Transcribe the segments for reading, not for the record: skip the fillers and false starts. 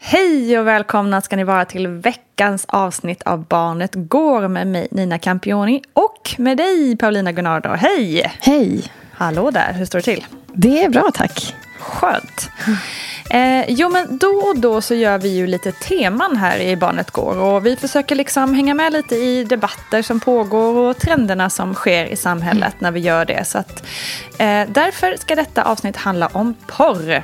Hej och välkomna ska ni vara till veckans avsnitt av Barnet går med mig Nina Campioni och med dig Paulina Gunnardo. Hej! Hej! Hallå där, hur står det till? Det är bra, tack. Skönt. Jo men då och då så gör vi ju lite teman här i Barnet går och vi försöker liksom hänga med lite i debatter som pågår och trenderna som sker i samhället när vi gör det. Så att, därför ska detta avsnitt handla om porr.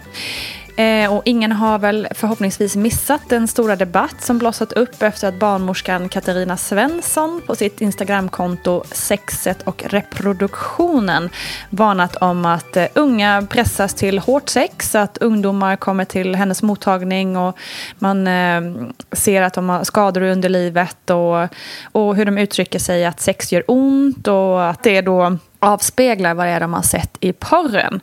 Och ingen har väl förhoppningsvis missat den stora debatt som blossat upp efter att barnmorskan Katarina Svensson på sitt Instagramkonto Sexet och reproduktionen varnat om att unga pressas till hårt sex, att ungdomar kommer till hennes mottagning och man ser att de har skador under livet och hur de uttrycker sig att sex gör ont och att det är då avspeglar vad det är de har sett i porren.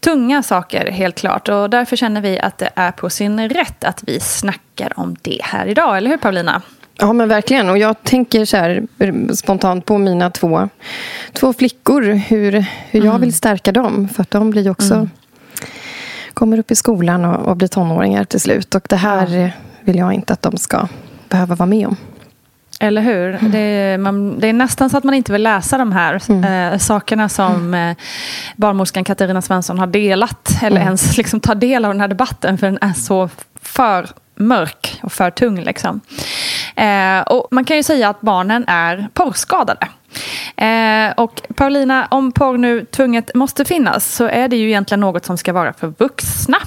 Tunga saker helt klart och därför känner vi att det är på sin rätt att vi snackar om det här idag, eller hur Paulina? Ja men verkligen, och jag tänker så här spontant på mina två flickor, hur jag vill stärka dem för att de blir också kommer upp i skolan och blir tonåringar till slut och det här vill jag inte att de ska behöva vara med om. Eller hur? Det är nästan så att man inte vill läsa de här sakerna som barnmorskan Katarina Svensson har delat eller ens liksom ta del av den här debatten för den är så för mörk och för tung liksom. Och man kan ju säga att barnen är porrskadade. Och Paulina, om porr nu tvunget måste finnas så är det ju egentligen något som ska vara för vuxna.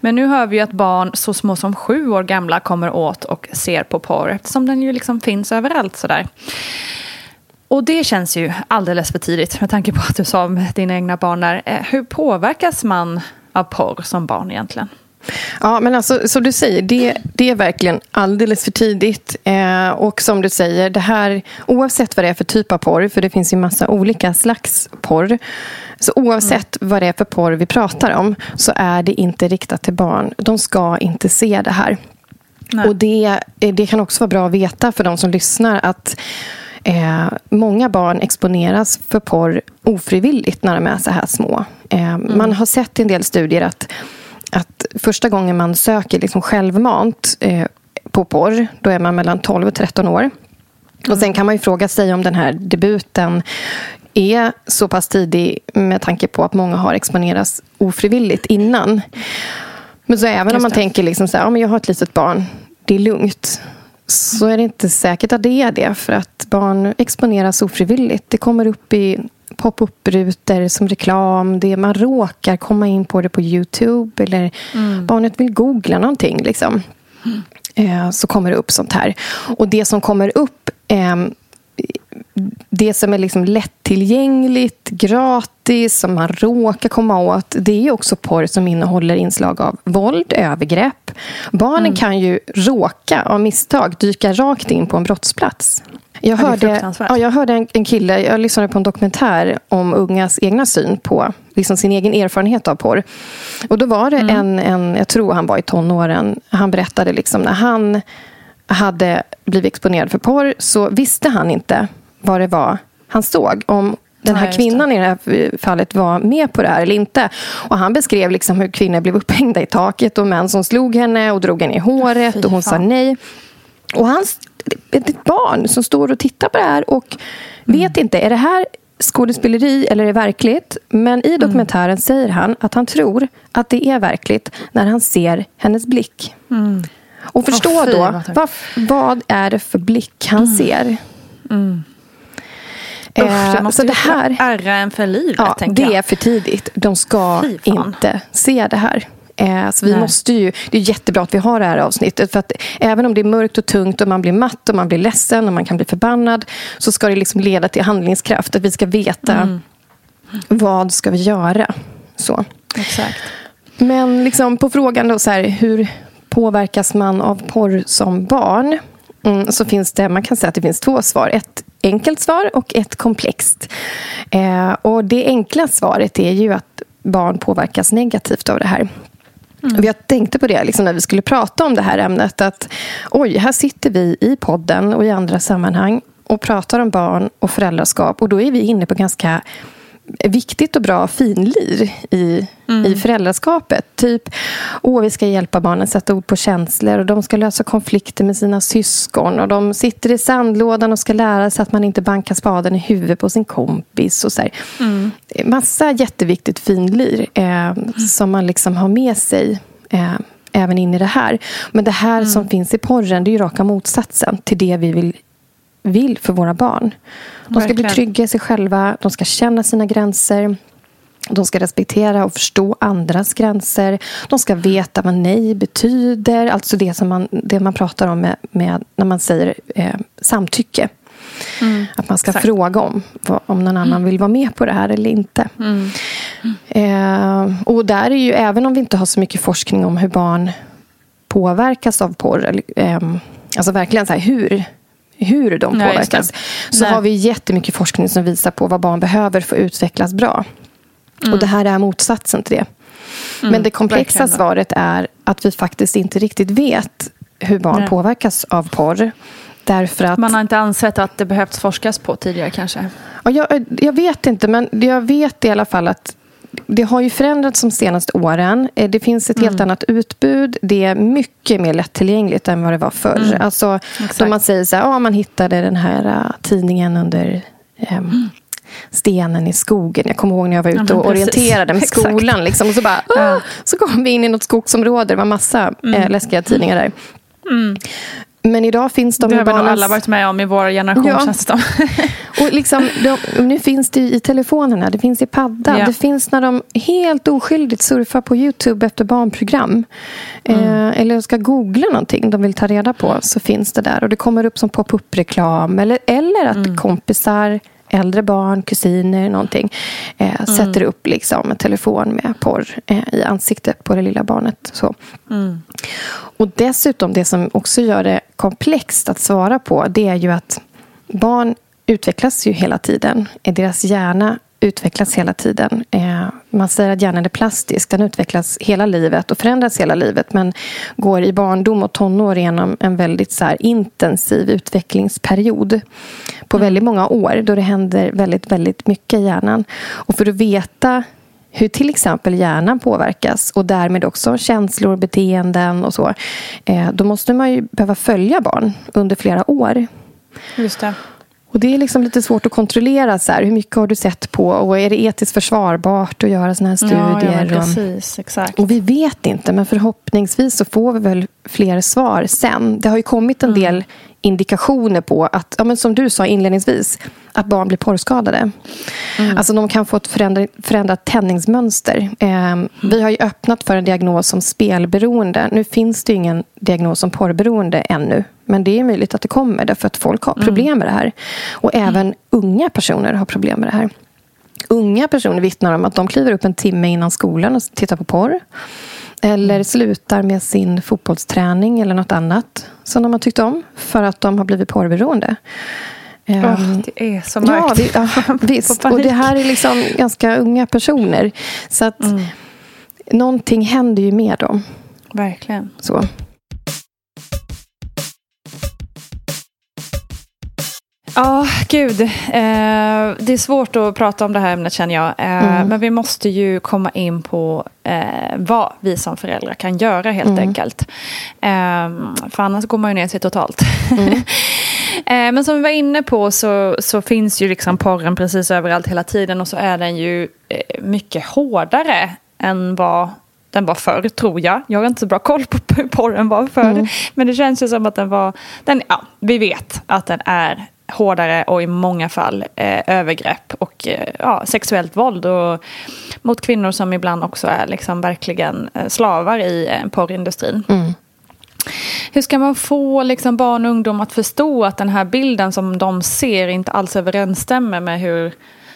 Men nu hör vi ju att barn så små som 7 år gamla kommer åt och ser på porr eftersom den ju liksom finns överallt sådär. Och det känns ju alldeles för tidigt med tanke på att du sa om dina egna barn där. Hur påverkas man av porr som barn egentligen? Ja, men alltså som du säger, det är verkligen alldeles för tidigt. Och som du säger, det här, oavsett vad det är för typ av porr, för det finns ju massa olika slags porr. Så oavsett vad det är för porr vi pratar om, så är det inte riktat till barn. De ska inte se det här. Nej. Och det kan också vara bra att veta för de som lyssnar att många barn exponeras för porr ofrivilligt när de är så här små. Man har sett i en del studier att första gången man söker liksom självmant på porr, då är man mellan 12 och 13 år. Och sen kan man ju fråga sig om den här debuten är så pass tidig med tanke på att många har exponerats ofrivilligt innan. Men så även om man tänker liksom så här, ja, men jag har ett litet barn, det är lugnt, så är det inte säkert att det är det, för att barn exponeras ofrivilligt. Det kommer upp i pop-up-rutor som reklam, det man råkar komma in på det på YouTube, eller barnet vill googla någonting liksom. Så kommer det upp sånt här. Och det som kommer upp, det som är liksom lättillgängligt, gratis, som man råkar komma åt, det är också porr som innehåller inslag av våld, övergrepp. Barnen kan ju råka av misstag dyka rakt in på en brottsplats. Jag hörde en kille, jag lyssnade på en dokumentär om ungas egna syn på liksom sin egen erfarenhet av porr. Och då var det en, jag tror han var i tonåren, han berättade liksom när han hade blivit exponerad för porr, så visste han inte vad det var han såg, om den här kvinnan i det här fallet var med på det här eller inte. Och han beskrev liksom hur kvinnor blev upphängda i taket och män som slog henne och drog henne i håret. Fy och hon fan. Sa nej. Och hans ett barn som står och tittar på det här och vet inte, är det här skådespeleri eller är det verkligt? Men i dokumentären säger han att han tror att det är verkligt när han ser hennes blick. Och förstå vad är det för blick han ser? Usch, måste så det här ärra en för livet, ja, tänker jag. Det är för tidigt. De ska inte se det här. Så vi måste ju, det är jättebra att vi har det här avsnittet, för att även om det är mörkt och tungt och man blir matt och man blir ledsen och man kan bli förbannad, så ska det liksom leda till handlingskraft, att vi ska veta vad ska vi göra. Så. Exakt. Men liksom på frågan då så här, hur påverkas man av porr som barn? Så finns det, man kan säga att det finns två svar. Ett enkelt svar och ett komplext. Och det enkla svaret är ju att barn påverkas negativt av det här. Jag tänkte på det liksom när vi skulle prata om det här ämnet, att oj, här sitter vi i podden och i andra sammanhang och pratar om barn och föräldraskap, och då är vi inne på ganska viktigt och bra finlir i föräldraskapet. Typ, vi ska hjälpa barnen sätta ord på känslor, och de ska lösa konflikter med sina syskon, och de sitter i sandlådan och ska lära sig att man inte bankar spaden i huvudet på sin kompis och så här. Massa jätteviktigt finlir som man liksom har med sig även in i det här. Men det här som finns i porren, det är ju raka motsatsen till det vi vill för våra barn. De ska bli trygga i sig själva, de ska känna sina gränser, de ska respektera och förstå andras gränser, de ska veta vad nej betyder, alltså det man pratar om med när man säger samtycke. Att man ska fråga om någon annan vill vara med på det här eller inte. Och där är ju, även om vi inte har så mycket forskning om hur barn påverkas av porr, alltså verkligen så här, hur de påverkas, så har vi jättemycket forskning som visar på vad barn behöver för att utvecklas bra. Och det här är motsatsen till det. Men det komplexa svaret är att vi faktiskt inte riktigt vet hur barn påverkas av porr. Därför att man har inte ansett att det behövs forskas på tidigare kanske. Ja, jag vet inte, men jag vet i alla fall att det har ju förändrats de senaste åren. Det finns ett helt annat utbud. Det är mycket mer lättillgängligt än vad det var förr. Alltså, då man säger så här, man hittade den här tidningen under stenen i skogen. Jag kommer ihåg när jag var ute och orienterade med skolan. Liksom, och så bara, så kom vi in i något skogsområde. Det var massa läskiga tidningar där. Men idag finns de... Det har nog alla varit med om i vår generation, känns det. Och liksom, nu finns det i telefonerna, det finns i paddan, det finns när de helt oskyldigt surfar på YouTube efter barnprogram. Eller ska googla någonting de vill ta reda på, så finns det där. Och det kommer upp som pop-up-reklam. Eller att kompisar äldre barn, kusiner, någonting. Sätter upp liksom en telefon med porr i ansiktet på det lilla barnet. Så. Mm. Och dessutom det som också gör det komplext att svara på, det är ju att barn utvecklas ju hela tiden. Deras hjärna utvecklas hela tiden. Man säger att hjärnan är plastisk. Den utvecklas hela livet och förändras hela livet. Men går i barndom och tonår genom en väldigt så här intensiv utvecklingsperiod. På väldigt många år. Då det händer väldigt, väldigt mycket i hjärnan. Och för att veta hur till exempel hjärnan påverkas. Och därmed också känslor, beteenden och så. Då måste man ju behöva följa barn under flera år. Just det. Och det är liksom lite svårt att kontrollera så här, hur mycket har du sett på och är det etiskt försvarbart att göra såna här studier? Ja, precis, exakt. Och vi vet inte, men förhoppningsvis så får vi väl fler svar sen. Det har ju kommit en del indikationer på att, ja, men som du sa inledningsvis, att barn blir porrskadade. Mm. Alltså de kan få ett förändrat tändningsmönster. Vi har ju öppnat för en diagnos som spelberoende. Nu finns det ju ingen diagnos som porrberoende ännu. Men det är möjligt att det kommer därför att folk har problem med det här. Och även unga personer har problem med det här. Unga personer vittnar om att de kliver upp en timme innan skolan och tittar på porr. Eller slutar med sin fotbollsträning eller något annat som de har tyckt om för att de har blivit porrberoende. Det är så mörkt. Ja, visst. Och det här är liksom ganska unga personer. Så att någonting händer ju med dem. Verkligen. Så. Ja, gud. Det är svårt att prata om det här ämnet, känner jag. Men vi måste ju komma in på vad vi som föräldrar kan göra, helt enkelt. För annars går man ju ner sig totalt. Men som vi var inne på så finns ju liksom porren precis överallt hela tiden. Och så är den ju mycket hårdare än vad den var förr, tror jag. Jag har inte så bra koll på hur porren var förr. Men det känns ju som att den var... vi vet att den är hårdare och i många fall övergrepp och sexuellt våld och mot kvinnor som ibland också är liksom verkligen slavar i porrindustrin. Hur ska man få liksom barn och ungdom att förstå att den här bilden som de ser inte alls överensstämmer med hur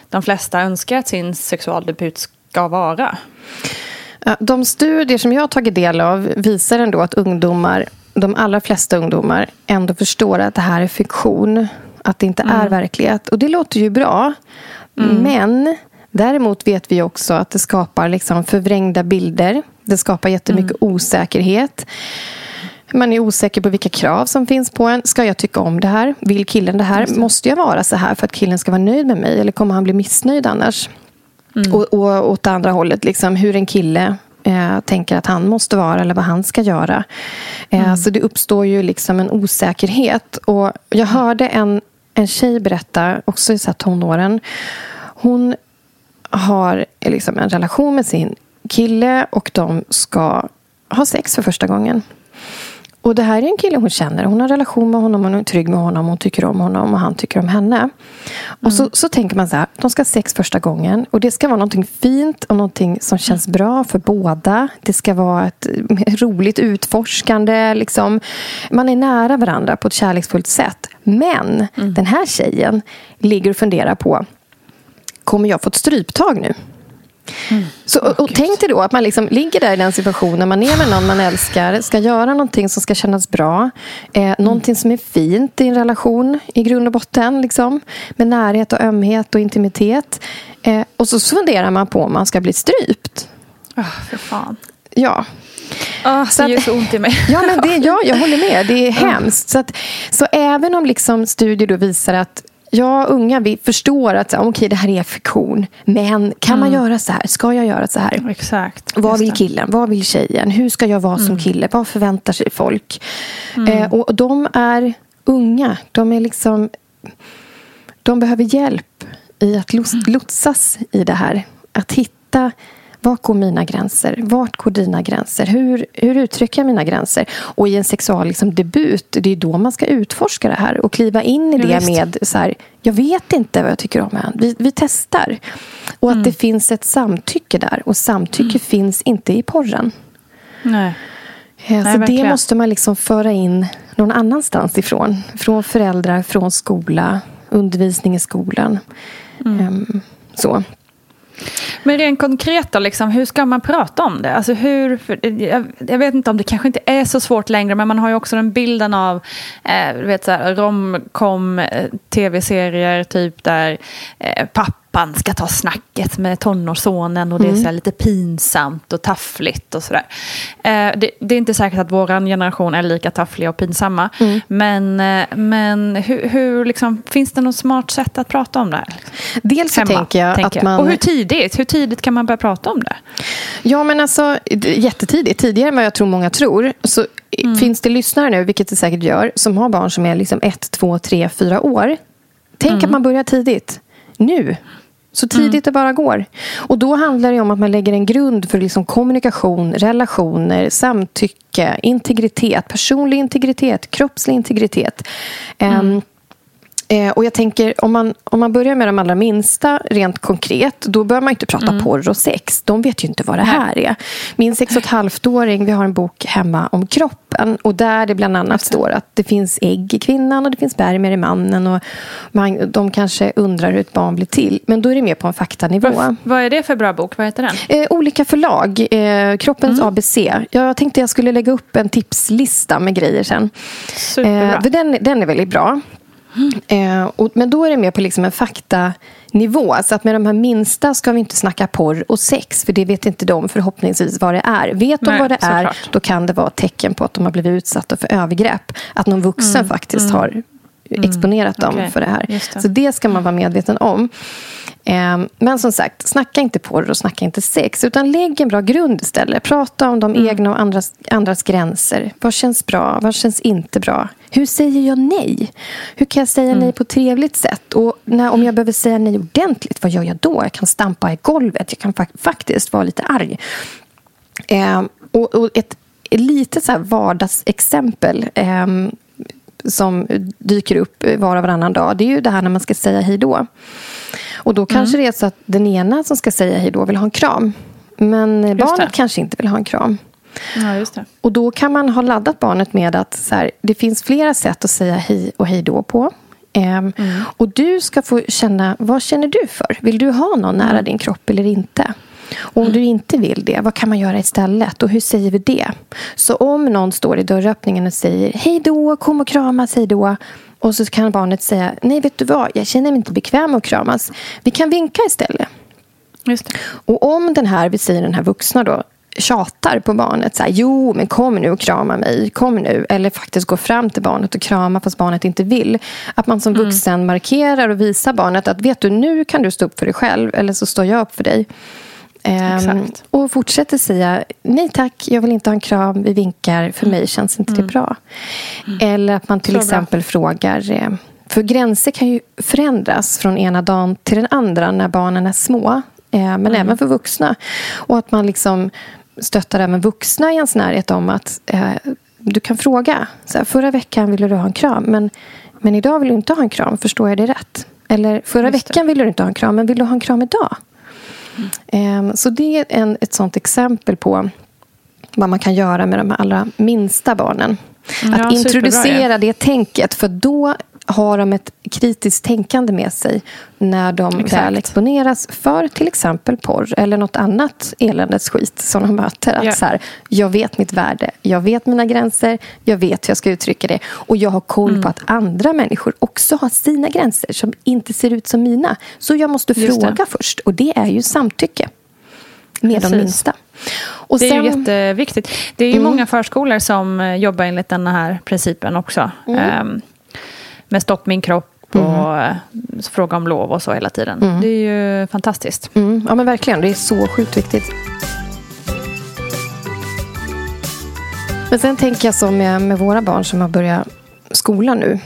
de flesta önskar att sin sexualdebut ska vara? De studier som jag har tagit del av visar ändå att de allra flesta ungdomar ändå förstår att det här är fiktion. Att det inte är verklighet. Och det låter ju bra. Men däremot vet vi också att det skapar liksom förvrängda bilder. Det skapar jättemycket osäkerhet. Man är osäker på vilka krav som finns på en. Ska jag tycka om det här? Vill killen det här? Måste jag vara så här för att killen ska vara nöjd med mig? Eller kommer han bli missnöjd annars? Och åt andra hållet, liksom, hur en kille tänker att han måste vara eller vad han ska göra. Så det uppstår ju liksom en osäkerhet. Och jag hörde en tjej berätta, också i så här tonåren. Hon har liksom en relation med sin kille och de ska ha sex för första gången. Och det här är en kille hon känner. Hon har en relation med honom, hon är trygg med honom, hon tycker om honom och han tycker om henne. Och så tänker man så här, de ska ha sex första gången. Och det ska vara någonting fint och någonting som känns bra för båda. Det ska vara ett roligt utforskande. Liksom. Man är nära varandra på ett kärleksfullt sätt. Men den här tjejen ligger och funderar på, kommer jag få ett stryptag nu? Så, och tänk dig då att man liksom ligger där i den situationen, man är med någon man älskar, ska göra någonting som ska kännas bra, någonting som är fint i en relation i grund och botten liksom, med närhet och ömhet och intimitet, och så funderar man på om man ska bli strypt. För fan. Ja. Så det gör så ont i mig. Ja, men jag håller med, det är hemskt. Så även om liksom studier då visar att unga, vi förstår att okej, det här är fiktion. Men kan man göra så här? Ska jag göra så här? Exakt. Vad vill killen? Vad vill tjejen? Hur ska jag vara som kille? Vad förväntar sig folk? Och de är unga. De är liksom... De behöver hjälp i att lotsas i det här. Att hitta... Var går mina gränser? Vart går dina gränser? Hur uttrycker jag mina gränser? Och i en sexual liksom, debut, det är då man ska utforska det här. Och kliva in i det med så här, jag vet inte vad jag tycker om henne. Vi testar. Och att det finns ett samtycke där. Och samtycke finns inte i porren. Nej. Så det måste man liksom föra in någon annanstans ifrån. Från föräldrar, från skola, undervisning i skolan. Så. Men rent konkret då, liksom, hur ska man prata om det? Alltså hur, jag vet inte om det kanske inte är så svårt längre, men man har ju också den bilden av romkom tv-serier typ där pappan ska ta snacket med tonårssonen och det är så lite pinsamt och taffligt och sådär. Det är inte säkert att våran generation är lika taffliga och pinsamma, men hur liksom, finns det något smart sätt att prata om det här? Dels så tänker jag. Man... Och hur tidigt kan man börja prata om det? Ja, men alltså jättetidigt, tidigare än vad jag tror många tror, så finns det lyssnare nu, vilket det säkert gör, som har barn som är liksom 1, 2, 3, 4 år. Tänk att man börjar tidigt. Nu. Så tidigt det bara går. Och då handlar det om att man lägger en grund för liksom kommunikation, relationer, samtycke, integritet, personlig integritet, kroppslig integritet. Och jag tänker, om man börjar med de allra minsta rent konkret, då bör man inte prata porr och sex. De vet ju inte vad det här är. Min 6,5-åring, vi har en bok hemma om kroppen. Och där det bland annat står att det finns ägg i kvinnan och det finns spermier i mannen. Och de kanske undrar hur ett barn blir till. Men då är det mer på en faktanivå. Vad är det för bra bok? Vad heter den? Olika förlag. Kroppens ABC. Jag tänkte jag skulle lägga upp en tipslista med grejer sen. Superbra. För den är väldigt bra. Men då är det mer på liksom en faktanivå. Så att med de här minsta ska vi inte snacka porr och sex, för det vet inte de förhoppningsvis vad det är. Vet de vad det är, klart, då kan det vara tecken på att de har blivit utsatta för övergrepp, att någon vuxen faktiskt har exponerat dem för det här. Just det. Så det ska man vara medveten om. Men som sagt, snacka inte porr och snacka inte sex, utan lägg en bra grund istället. Prata om de egna och andras gränser. Vad känns bra? Vad känns inte bra? Hur säger jag nej? Hur kan jag säga nej på ett trevligt sätt? Och om jag behöver säga nej ordentligt, vad gör jag då? Jag kan stampa i golvet. Jag kan faktiskt vara lite arg. Och ett litet så här vardagsexempel som dyker upp var och varannan dag, det är ju det här när man ska säga hej då. Och då kanske det är så att den ena som ska säga hej då vill ha en kram, men barnet kanske inte vill ha en kram. Ja, just det. Och då kan man ha laddat barnet med att så här, det finns flera sätt att säga hej och hej då på. Och du ska få känna, vad känner du för? Vill du ha någon nära din kropp eller inte? Och om du inte vill det, vad kan man göra istället? Och hur säger vi det? Så om någon står i dörröppningen och säger hej då, kom och kramas, hej då. Och så kan barnet säga, nej vet du vad, jag känner mig inte bekväm att kramas. Vi kan vinka istället. Just det. Och om den här vuxna då tjatar på barnet så här, jo men kom nu och krama mig, kom nu, eller faktiskt gå fram till barnet och krama fast barnet inte vill, att man som vuxen markerar och visar barnet att vet du, nu kan du stå upp för dig själv, eller så står jag upp för dig. Och fortsätter säga nej tack, jag vill inte ha en kram, vi vinkar, för mig känns inte det bra. Eller att man till så exempel frågar, för gränser kan ju förändras från ena dagen till den andra när barnen är små, men även för vuxna. Och att man liksom stöttar även vuxna i ens närhet om att du kan fråga så här, förra veckan ville du ha en kram, men idag vill du inte ha en kram, förstår jag det rätt? Eller förra veckan ville du inte ha en kram, men vill du ha en kram idag? Så det är ett sånt exempel på vad man kan göra med de allra minsta barnen. Att introducera det tänket, för då har de ett kritiskt tänkande med sig när de väl exponeras för till exempel porr eller något annat eländes skit som de möter. Att så här, jag vet mitt värde, jag vet mina gränser, jag vet hur jag ska uttrycka det, och jag har koll på att andra människor också har sina gränser som inte ser ut som mina, så jag måste fråga först, och det är ju samtycke med de minsta. Och det är ju jätteviktigt. Det är ju många förskolor som jobbar enligt den här principen också. Med stopp min kropp och fråga om lov och så hela tiden. Det är ju fantastiskt. Ja men verkligen, det är så sjukt viktigt. Men sen tänker jag som med våra barn som har börjat skolan nu,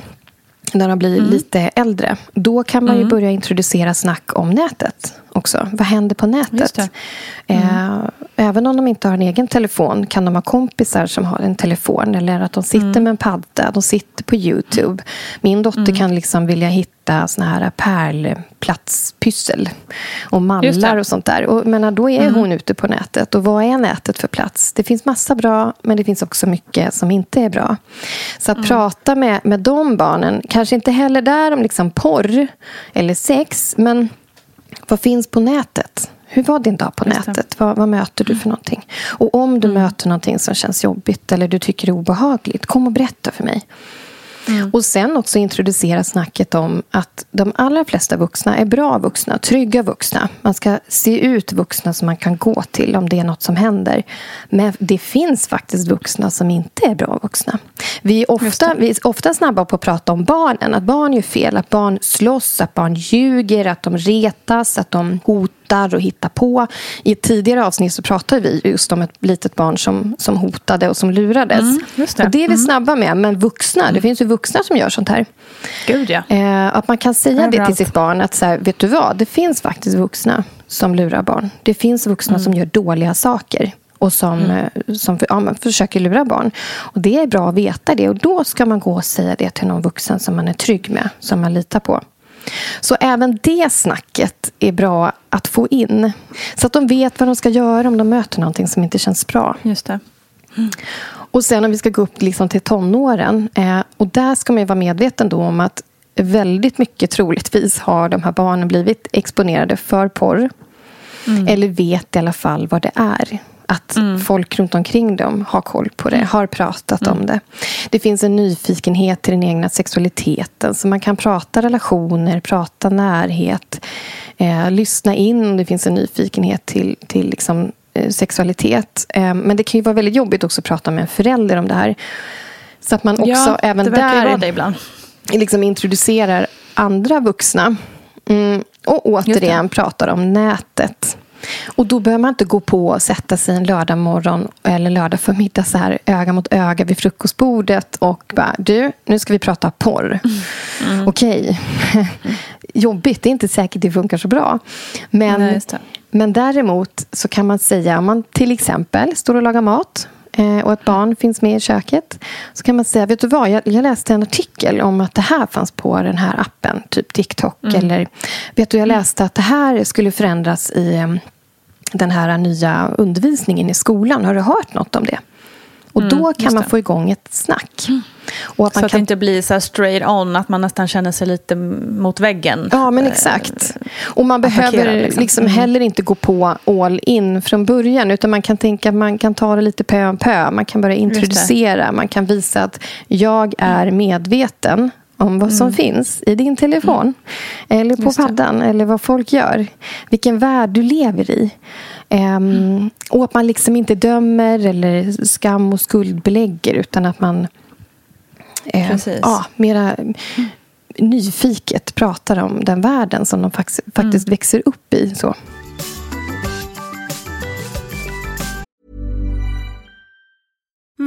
när de blir lite äldre, då kan man ju börja introducera snack om nätet också. Vad händer på nätet? Även om de inte har en egen telefon kan de ha kompisar som har en telefon. Eller att de sitter med en padda. De sitter på YouTube. Min dotter kan liksom vilja hitta såna här pärlplatspyssel. Och mallar och sånt där. Och, men då är hon ute på nätet. Och vad är nätet för plats? Det finns massa bra, men det finns också mycket som inte är bra. Så att prata med de barnen. Kanske inte heller där om liksom porr eller sex. Men vad finns på nätet? Hur var din dag på nätet? Vad möter du för någonting? Och om du möter någonting som känns jobbigt eller du tycker är obehagligt, kom och berätta för mig. Mm. Och sen också introducera snacket om att de allra flesta vuxna är bra vuxna, trygga vuxna. Man ska se ut vuxna som man kan gå till om det är något som händer. Men det finns faktiskt vuxna som inte är bra vuxna. Vi är ofta snabba på att prata om barnen. Att barn gör fel, att barn slåss, att barn ljuger, att de retas, att de hotar och hittar på. I ett tidigare avsnitt så pratade vi just om ett litet barn som hotade och som lurades. Mm, just det. Och det är vi snabba med, men vuxna, det finns ju vuxna som gör sånt här. Gud, ja. Att man kan säga det till sitt barn att så här, vet du vad, det finns faktiskt vuxna som lurar barn. Det finns vuxna som gör dåliga saker och som försöker lura barn. Och det är bra att veta det. Och då ska man gå och säga det till någon vuxen som man är trygg med, som man litar på. Så även det snacket är bra att få in. Så att de vet vad de ska göra om de möter någonting som inte känns bra. Just det. Mm. Och sen om vi ska gå upp liksom till tonåren. Och där ska man ju vara medveten då om att väldigt mycket troligtvis har de här barnen blivit exponerade för porr. Mm. Eller vet i alla fall vad det är. Att folk runt omkring dem har koll på det, har pratat om det. Det finns en nyfikenhet till den egna sexualiteten. Så man kan prata relationer, prata närhet. Lyssna in om det finns en nyfikenhet till liksom sexualitet. Men det kan ju vara väldigt jobbigt också att prata med en förälder om det här. Så att man också även det verkar vara det ibland. Liksom introducerar andra vuxna. Och återigen pratar om nätet. Och då behöver man inte gå på och sätta sig en lördag morgon eller lördag förmiddag så här öga mot öga vid frukostbordet och bara, du, nu ska vi prata porr. Okej. Jobbigt, det är inte säkert det funkar så bra. Men, nej, just det. Men däremot så kan man säga, om man till exempel står och lagar mat och ett barn finns med i köket, så kan man säga, vet du vad, jag läste en artikel om att det här fanns på den här appen, typ TikTok, eller vet du, jag läste att det här skulle förändras i den här nya undervisningen i skolan, har du hört något om det? Och då kan man få igång ett snack. Och att man så att det inte blir så här straight on, att man nästan känner sig lite mot väggen. Ja, men exakt. Och man behöver liksom heller inte gå på all in från början, utan man kan tänka att man kan ta det lite pö om pö. Man kan börja introducera, man kan visa att jag är medveten om vad som finns i din telefon eller på paddan eller vad folk gör. Vilken värld du lever i. Och att man liksom inte dömer eller skam- och skuldbelägger, utan att man mera nyfiket pratar om den världen som de faktiskt växer upp i. Så.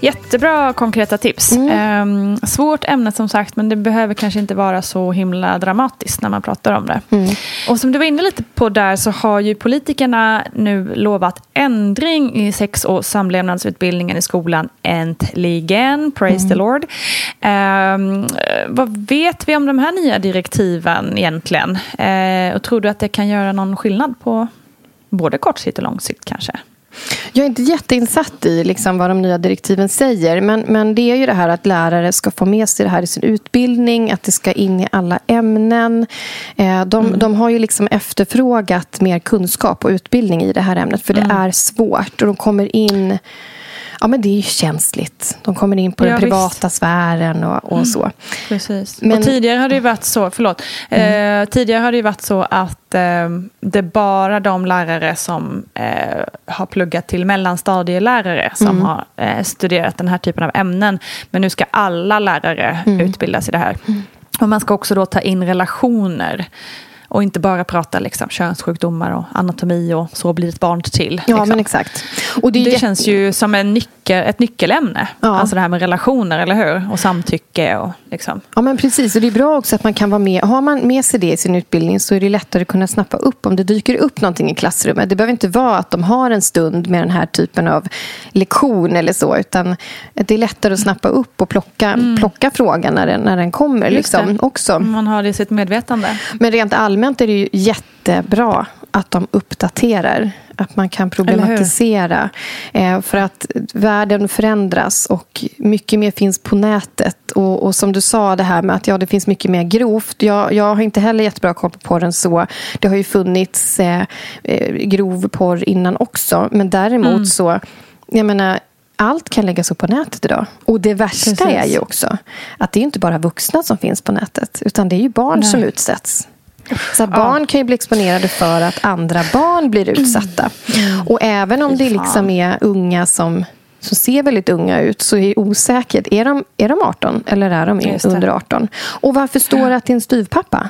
Jättebra konkreta tips. Svårt ämne som sagt, men det behöver kanske inte vara så himla dramatiskt när man pratar om det. Och som du var inne lite på där, så har ju politikerna nu lovat ändring i sex- och samlevnadsutbildningen i skolan. Äntligen, praise the Lord. Vad vet vi om de här nya direktiven egentligen? Och tror du att det kan göra någon skillnad på både kort sikt och lång sikt kanske? Jag är inte jätteinsatt i liksom vad de nya direktiven säger, men det är ju det här att lärare ska få med sig det här i sin utbildning, att det ska in i alla ämnen. De har ju liksom efterfrågat mer kunskap och utbildning i det här ämnet, för det är svårt, och de kommer in... Ja, men det är ju känsligt. De kommer in på den privata sfären och så. Precis. Men, och tidigare har det ju varit så, tidigare har det ju varit så att det är bara de lärare som har pluggat till mellanstadielärare som har studerat den här typen av ämnen. Men nu ska alla lärare utbildas i det här. Och man ska också då ta in relationer. Och inte bara prata liksom könssjukdomar och anatomi och så blir ett barn till. Liksom. Ja, men exakt. Och det känns ju som ett nyckelämne. Ja. Alltså det här med relationer, eller hur? Och samtycke och liksom. Ja, men precis. Och det är bra också att man kan vara med. Har man med sig det i sin utbildning, så är det lättare att kunna snappa upp om det dyker upp någonting i klassrummet. Det behöver inte vara att de har en stund med den här typen av lektion eller så. Utan det är lättare att snappa upp och plocka frågan när den kommer. Liksom, också. Man har det i sitt medvetande. Men rent allmänt är det ju jättebra att de uppdaterar, att man kan problematisera, för att världen förändras och mycket mer finns på nätet, och som du sa, det här med att det finns mycket mer grovt. Jag har inte heller jättebra koll på porren, så det har ju funnits grov porr innan också, men däremot så, jag menar, allt kan läggas upp på nätet idag. Och det värsta är ju också att det är inte bara vuxna som finns på nätet, utan det är ju barn som utsätts. Så barn kan ju bli exponerade för att andra barn blir utsatta. Och även om det liksom är unga som ser väldigt unga ut, så är det osäkert. Är de 18 eller är de under 18? Och varför står det att det är en styvpappa?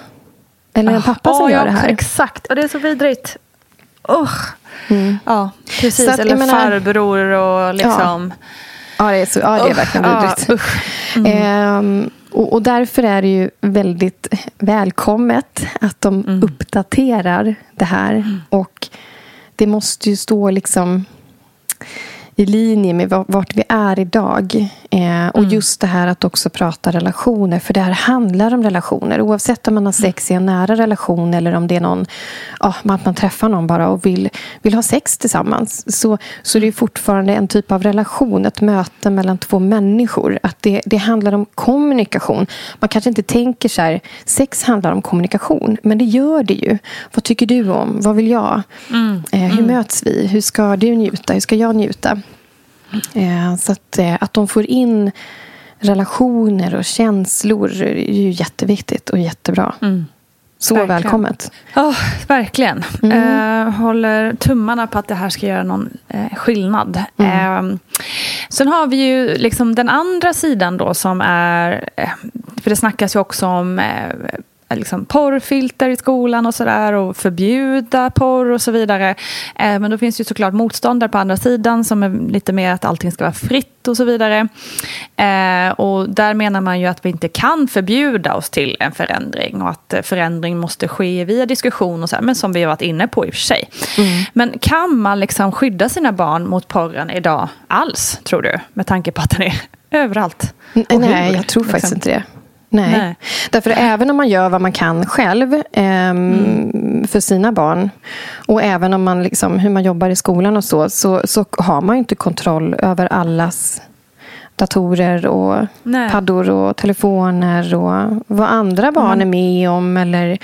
Eller en pappa som gör det här? Exakt, och det är så vidrigt. Ja, precis. Att, eller farbror och liksom... Ja, det är verkligen vidrigt. Och därför är det ju väldigt välkommet att de uppdaterar det här. Och det måste ju stå liksom i linje med vart vi är idag. Och just det här att också prata relationer. För det här handlar om relationer. Oavsett om man har sex i en nära relation, eller om det är någon, att man träffar någon bara och vill ha sex tillsammans. Så det är fortfarande en typ av relation. Ett möte mellan två människor. Att det handlar om kommunikation. Man kanske inte tänker så här, sex handlar om kommunikation. Men det gör det ju. Vad tycker du om? Vad vill jag? Hur möts vi? Hur ska du njuta? Hur ska jag njuta? Så att de får in relationer och känslor är ju jätteviktigt och jättebra. Så verkligen. Välkommet. Oh, verkligen. Håller tummarna på att det här ska göra någon skillnad. Sen har vi ju liksom den andra sidan då som är... För det snackas ju också om... Liksom porrfilter i skolan och sådär och förbjuda porr och så vidare, men då finns ju såklart motståndare på andra sidan som är lite mer att allting ska vara fritt och så vidare, och där menar man ju att vi inte kan förbjuda oss till en förändring och att förändring måste ske via diskussion och så här, men som vi har varit inne på i och för sig. Men kan man liksom skydda sina barn mot porren idag alls, tror du, med tanke på att den är överallt? Nej, jag tror faktiskt inte det. Nej. Därför även om man gör vad man kan själv för sina barn, och även om man liksom, hur man jobbar i skolan och så har man ju inte kontroll över allas datorer och paddor och telefoner och vad andra barn är med om eller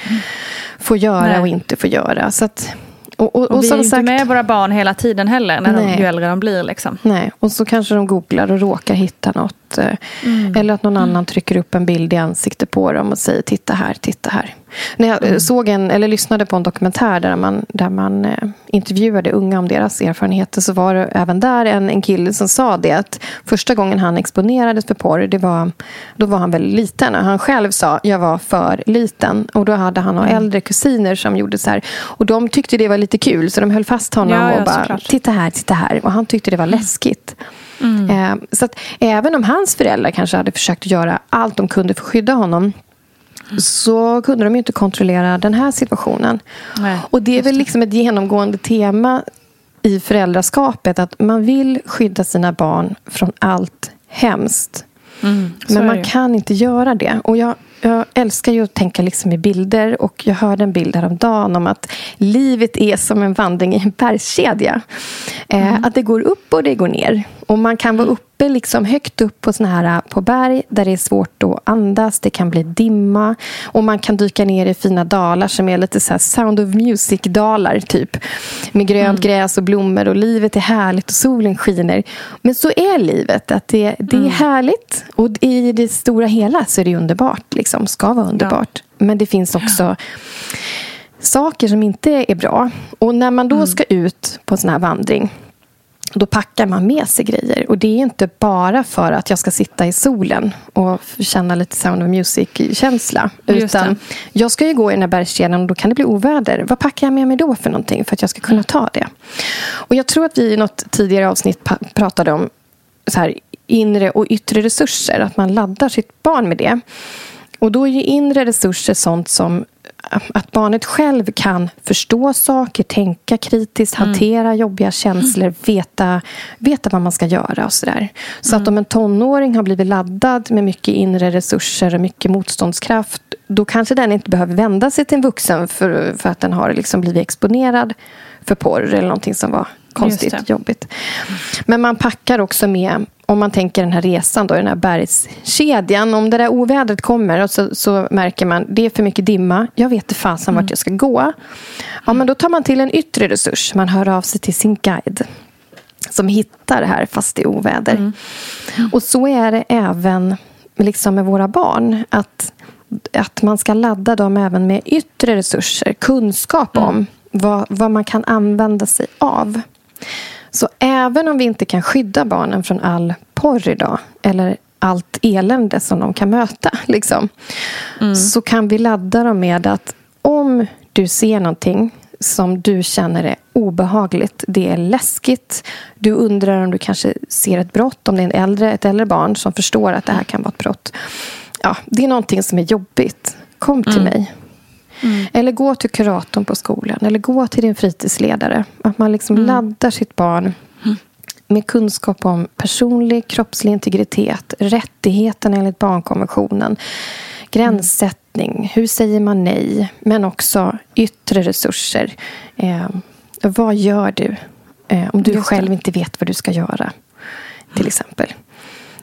får göra och inte får göra. Så att, och vi är som inte sagt, med våra barn hela tiden heller när de, ju äldre de blir. Liksom. Nej, och så kanske de googlar och råkar hitta något. Eller att någon annan trycker upp en bild i ansiktet på dem och säger titta här, titta här. När jag såg eller lyssnade på en dokumentär där man intervjuade unga om deras erfarenheter, så var det även där en kille som sa det att första gången han exponerades för porr, då var han väldigt liten. Han själv sa, jag var för liten. Och då hade han äldre kusiner som gjorde så här. Och de tyckte det var lite kul, så de höll fast honom och bara, såklart. Titta här, titta här. Och han tyckte det var läskigt. Så att även om hans föräldrar kanske hade försökt göra allt de kunde för att skydda honom, så kunde de ju inte kontrollera den här situationen. Nej, och det är väl liksom ett genomgående tema i föräldraskapet att man vill skydda sina barn från allt hemskt. Men man kan inte göra det. Och jag älskar ju att tänka liksom i bilder, och jag hörde en bild häromdagen om att livet är som en vandring i en bergskedja. Att det går upp och det går ner. Och man kan vara uppe liksom högt upp på, såna här, på berg där det är svårt att andas. Det kan bli dimma. Och man kan dyka ner i fina dalar som är lite så här Sound of Music-dalar typ. Med grönt gräs och blommor, och livet är härligt och solen skiner. Men så är livet att det är härligt. Och i det stora hela så är det underbart. Liksom, ska vara underbart. Ja. Men det finns också... saker som inte är bra. Och när man då ska ut på en sån här vandring, då packar man med sig grejer. Och det är inte bara för att jag ska sitta i solen och känna lite Sound of Music-känsla. Utan jag ska ju gå i den här bergskedjan, och då kan det bli oväder. Vad packar jag med mig då för någonting för att jag ska kunna ta det? Och jag tror att vi i något tidigare avsnitt pratade om så här inre och yttre resurser. Att man laddar sitt barn med det. Och då är ju inre resurser sånt som att barnet själv kan förstå saker, tänka kritiskt, hantera jobbiga känslor, veta vad man ska göra och sådär. Så att om en tonåring har blivit laddad med mycket inre resurser och mycket motståndskraft, då kanske den inte behöver vända sig till en vuxen för att den har liksom blivit exponerad för porr eller någonting som var konstigt, jobbigt. Men man packar också med, om man tänker den här resan då, den här bergskedjan, om det där ovädret kommer och så märker man, det är för mycket dimma, jag vet inte fasen vart jag ska gå. Ja, men då tar man till en yttre resurs, man hör av sig till sin guide som hittar det här fast det är oväder. Och så är det även liksom med våra barn, att man ska ladda dem även med yttre resurser, kunskap om vad man kan använda sig av. Så även om vi inte kan skydda barnen från all porr idag, eller allt elände som de kan möta, liksom, så kan vi ladda dem med att om du ser någonting som du känner är obehagligt, det är läskigt, du undrar om du kanske ser ett brott, om det är ett äldre barn som förstår att det här kan vara ett brott. Ja, det är någonting som är jobbigt. Kom till mig. Eller gå till kuratorn på skolan. Eller gå till din fritidsledare. Att man liksom laddar sitt barn med kunskap om personlig, kroppslig integritet. Rättigheten enligt barnkonventionen. Gränssättning. Hur säger man nej? Men också yttre resurser. Vad gör du? Om du själv inte vet vad du ska göra. Till exempel.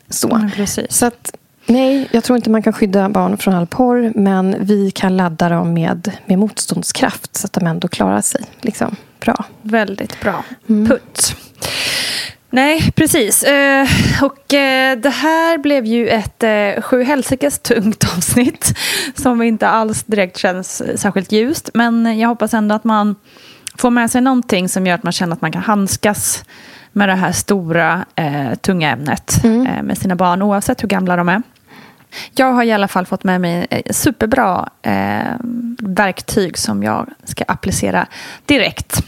Så att... Nej, jag tror inte man kan skydda barn från all porr, men vi kan ladda dem med motståndskraft så att de ändå klarar sig liksom bra. Väldigt bra. Putt. Nej, precis. Och det här blev ju ett sju helsikes tungt avsnitt som inte alls direkt känns särskilt ljust. Men jag hoppas ändå att man får med sig någonting som gör att man känner att man kan handskas med det här stora, tunga ämnet med sina barn, oavsett hur gamla de är. Jag har i alla fall fått med mig superbra verktyg som jag ska applicera direkt.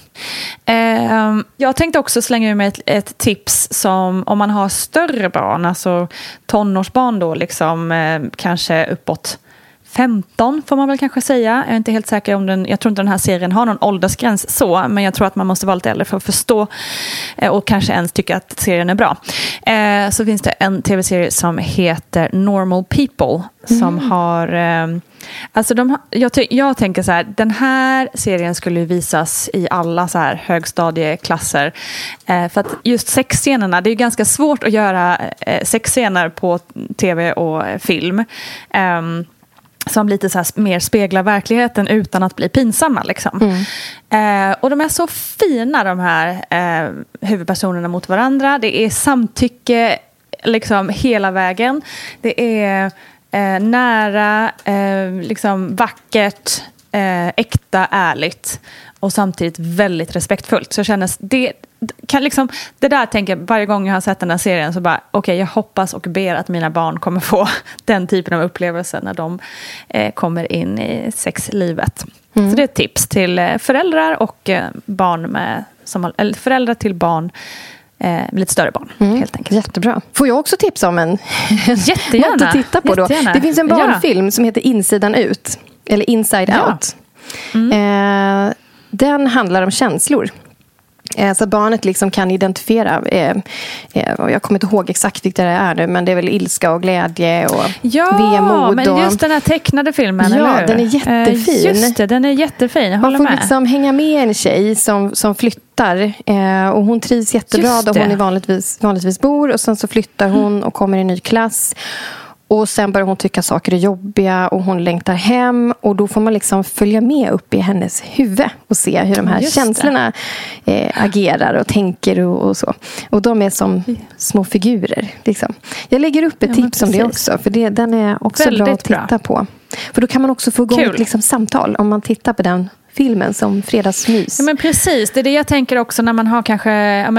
Jag tänkte också slänga ur mig ett tips som om man har större barn, alltså tonårsbarn då liksom, kanske uppåt 15 får man väl kanske säga. Jag är inte helt säker om jag tror inte den här serien har någon åldersgräns så, men jag tror att man måste vara lite äldre för att förstå och kanske ens tycka att serien är bra. Så finns det en tv-serie som heter Normal People som har alltså jag tänker så här, den här serien skulle visas i alla så här högstadieklasser för att just sexscenerna, det är ju ganska svårt att göra sexscener på tv och film. Som lite så här mer speglar verkligheten utan att bli pinsamma liksom. Och de är så fina, de här huvudpersonerna mot varandra. Det är samtycke liksom hela vägen. Det är nära, liksom vackert, äkta, ärligt och samtidigt väldigt respektfullt. Så känns det kan liksom, det där tänker jag varje gång jag har sett den här serien så bara okej, jag hoppas och ber att mina barn kommer få den typen av upplevelse när de kommer in i sexlivet. Så det är ett tips till föräldrar och barn med, eller föräldrar till barn, lite större barn helt enkelt. Jättebra. Får jag också tips om jättegärna. Något att titta på då? Det finns en barnfilm som heter Insidan ut eller Inside Out. Den handlar om känslor. Så barnet liksom kan identifiera, jag kommer inte ihåg exakt vilket det är nu, men det är väl ilska och glädje och vemod. Men just den här tecknade filmen, eller hur? Den är jättefin. Just det, den är jättefin, jag håller med. Man får liksom hänga med en tjej som flyttar och hon trivs jättebra där hon vanligtvis bor och sen så flyttar hon och kommer i en ny klass. Och sen börjar hon tycka saker är jobbiga och hon längtar hem. Och då får man liksom följa med upp i hennes huvud och se hur de här känslorna agerar och tänker och så. Och de är som små figurer. Liksom. Jag lägger upp ett tips om det också, för den är också väldigt bra att titta på. För då kan man också få igång ett liksom samtal om man tittar på den filmen som fredagsmys. Ja, men precis, det är det jag tänker också när man har kanske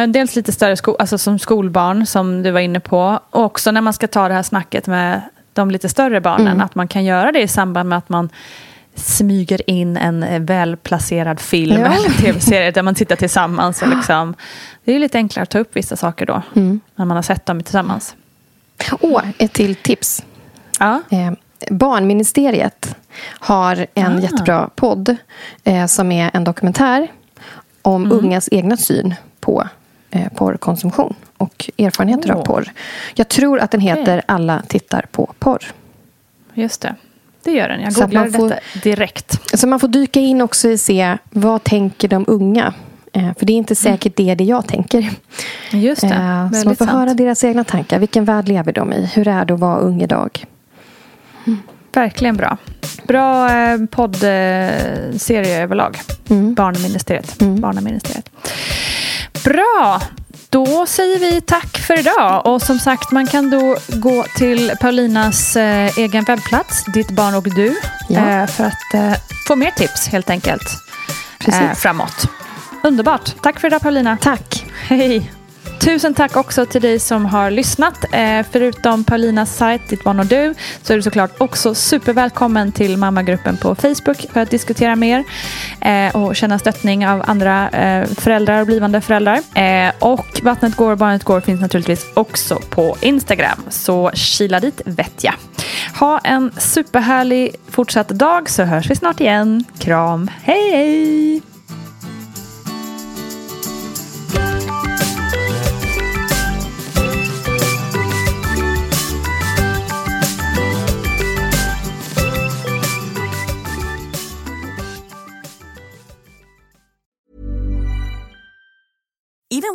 dels lite större alltså som skolbarn som du var inne på, och också när man ska ta det här snacket med de lite större barnen, att man kan göra det i samband med att man smyger in en välplacerad film eller tv-serie där man tittar tillsammans. Och liksom, det är lite enklare att ta upp vissa saker då när man har sett dem tillsammans. Ett till tips. Barnministeriet har en jättebra podd som är en dokumentär om ungas egna syn på porrkonsumtion och erfarenheter av porr. Jag tror att den heter Alla tittar på porr. Just det. Det gör den. Jag googlar detta direkt. Så man får dyka in också och se vad tänker de unga? För det är inte säkert det jag tänker. Just det. Så man får höra deras egna tankar. Vilken värld lever de i? Hur är det att vara ung idag? Verkligen bra. Bra poddserie överlag. Barnministeriet. Bra. Då säger vi tack för idag. Och som sagt, man kan då gå till Paulinas egen webbplats, Ditt barn och du, för att få mer tips helt enkelt framåt. Underbart. Tack för idag, Paulina. Tack. Hej. Tusen tack också till dig som har lyssnat. Förutom Paulinas sajt, Ditt barn och du, så är du såklart också supervälkommen till mammagruppen på Facebook för att diskutera mer och känna stöttning av andra föräldrar och blivande föräldrar. Och Vattnet går och Barnet går finns naturligtvis också på Instagram. Så kila dit vettja. Ha en superhärlig fortsatt dag, så hörs vi snart igen. Kram, hej hej! Even